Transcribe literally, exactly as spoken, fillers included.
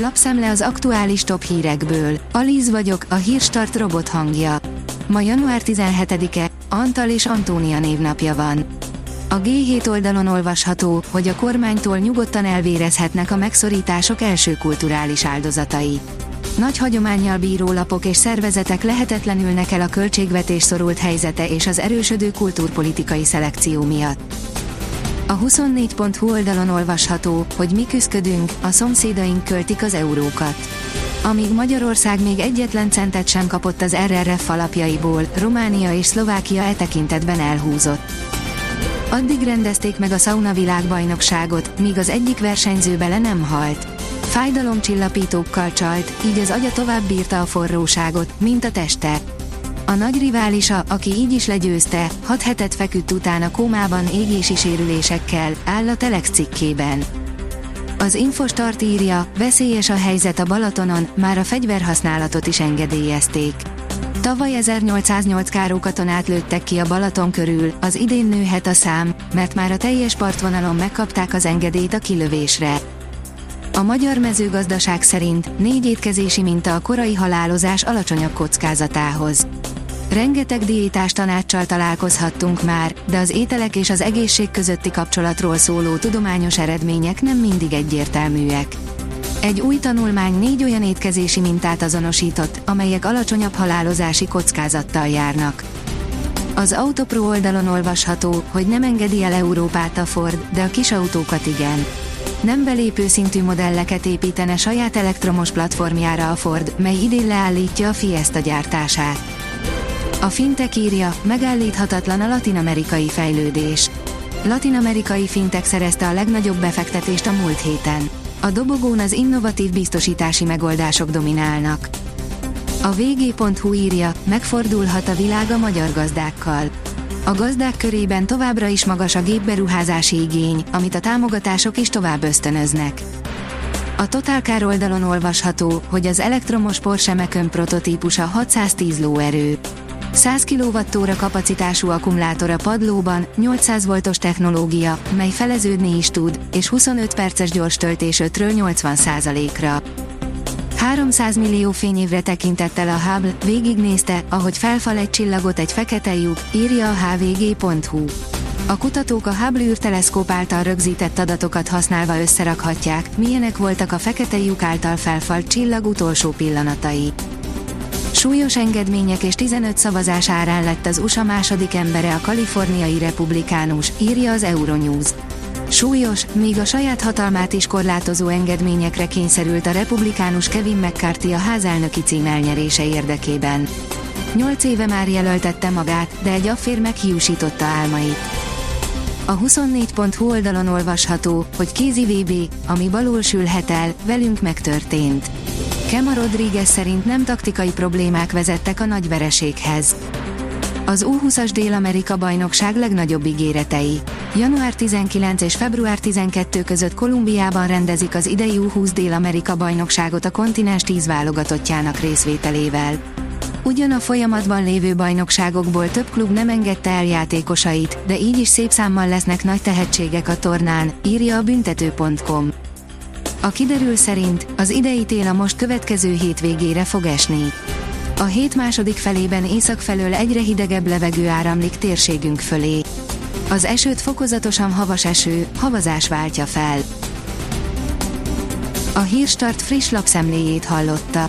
Lapszem le az aktuális top hírekből. Aliz vagyok, a Hírstart robot hangja. Ma január tizenhetedike, Antal és Antónia névnapja van. A gé hét oldalon olvasható, hogy a kormánytól nyugodtan elvérezhetnek a megszorítások első kulturális áldozatai. Nagy hagyománnyal bíró lapok és szervezetek lehetetlenülnek el a költségvetés szorult helyzete és az erősödő kultúrpolitikai szelekció miatt. A huszonnégy pont hu oldalon olvasható, hogy mi küszködünk, a szomszédaink költik az eurókat. Amíg Magyarország még egyetlen centet sem kapott az er er ef alapjaiból, Románia és Szlovákia e tekintetben elhúzott. Addig rendezték meg a szauna világbajnokságot, míg az egyik versenyző bele nem halt. Fájdalomcsillapítókkal csalt, így az agya tovább bírta a forróságot, mint a teste. A nagy riválisa, aki így is legyőzte, hat hetet feküdt utána kómában égési sérülésekkel, áll a Telex cikkében. Az Infostart írja, veszélyes a helyzet a Balatonon, már a fegyverhasználatot is engedélyezték. Tavaly ezernyolcszáznyolc kárókatonát lőttek ki a Balaton körül, az idén nőhet a szám, mert már a teljes partvonalon megkapták az engedélyt a kilövésre. A magyar mezőgazdaság szerint négy étkezési minta a korai halálozás alacsonyabb kockázatához. Rengeteg diétás tanáccsal találkozhattunk már, de az ételek és az egészség közötti kapcsolatról szóló tudományos eredmények nem mindig egyértelműek. Egy új tanulmány négy olyan étkezési mintát azonosított, amelyek alacsonyabb halálozási kockázattal járnak. Az Autopro oldalon olvasható, hogy nem engedi el Európát a Ford, de a kis autókat igen. Nem belépő szintű modelleket építene saját elektromos platformjára a Ford, mely idén leállítja a Fiesta gyártását. A Fintech írja, megállíthatatlan a latin-amerikai fejlődés. Latin-amerikai Fintech szerezte a legnagyobb befektetést a múlt héten. A dobogón az innovatív biztosítási megoldások dominálnak. A vg.hu írja, megfordulhat a világ a magyar gazdákkal. A gazdák körében továbbra is magas a gépberuházási igény, amit a támogatások is tovább ösztönöznek. A TotalKár oldalon olvasható, hogy az elektromos Porsche Macan prototípusa hatszáztíz lóerő. száz kilowattóra kapacitású akkumulátor a padlóban, nyolcszáz voltos technológia, mely feleződni is tud, és huszonöt perces gyors töltés ötről nyolcvan százalékra. háromszáz millió fényévre tekintett el a Hubble, végignézte, ahogy felfal egy csillagot egy fekete lyuk, írja a hvg.hu. A kutatók a Hubble űrteleszkóp által rögzített adatokat használva összerakhatják, milyenek voltak a fekete lyuk által felfalt csillag utolsó pillanatai. Súlyos engedmények és tizenöt szavazás árán lett az u es á második embere a kaliforniai republikánus, írja az Euronews. Súlyos, még a saját hatalmát is korlátozó engedményekre kényszerült a republikánus Kevin McCarthy a házelnöki cím elnyerése érdekében. Nyolc éve már jelöltette magát, de egy affér meghiúsította álmait. A huszonnégy pont hu oldalon olvasható, hogy kézi vé bé, ami balul sülhet el, velünk megtörtént. Kemar Rodriguez szerint nem taktikai problémák vezettek a nagy vereséghez. Az u húszas Dél-Amerika bajnokság legnagyobb ígéretei. január tizenkilenc és február tizenkettő között Kolumbiában rendezik az idei u húsz Dél-Amerika bajnokságot a kontinens tíz válogatottjának részvételével. Ugyan a folyamatban lévő bajnokságokból több klub nem engedte el játékosait, de így is szép számmal lesznek nagy tehetségek a tornán, írja a büntető pont com. A kiderül szerint az idei tél a most következő hétvégére fog esni. A hét második felében észak felől egyre hidegebb levegő áramlik térségünk fölé. Az esőt fokozatosan havas eső, havazás váltja fel. A Hírstart friss lapszemléjét hallotta.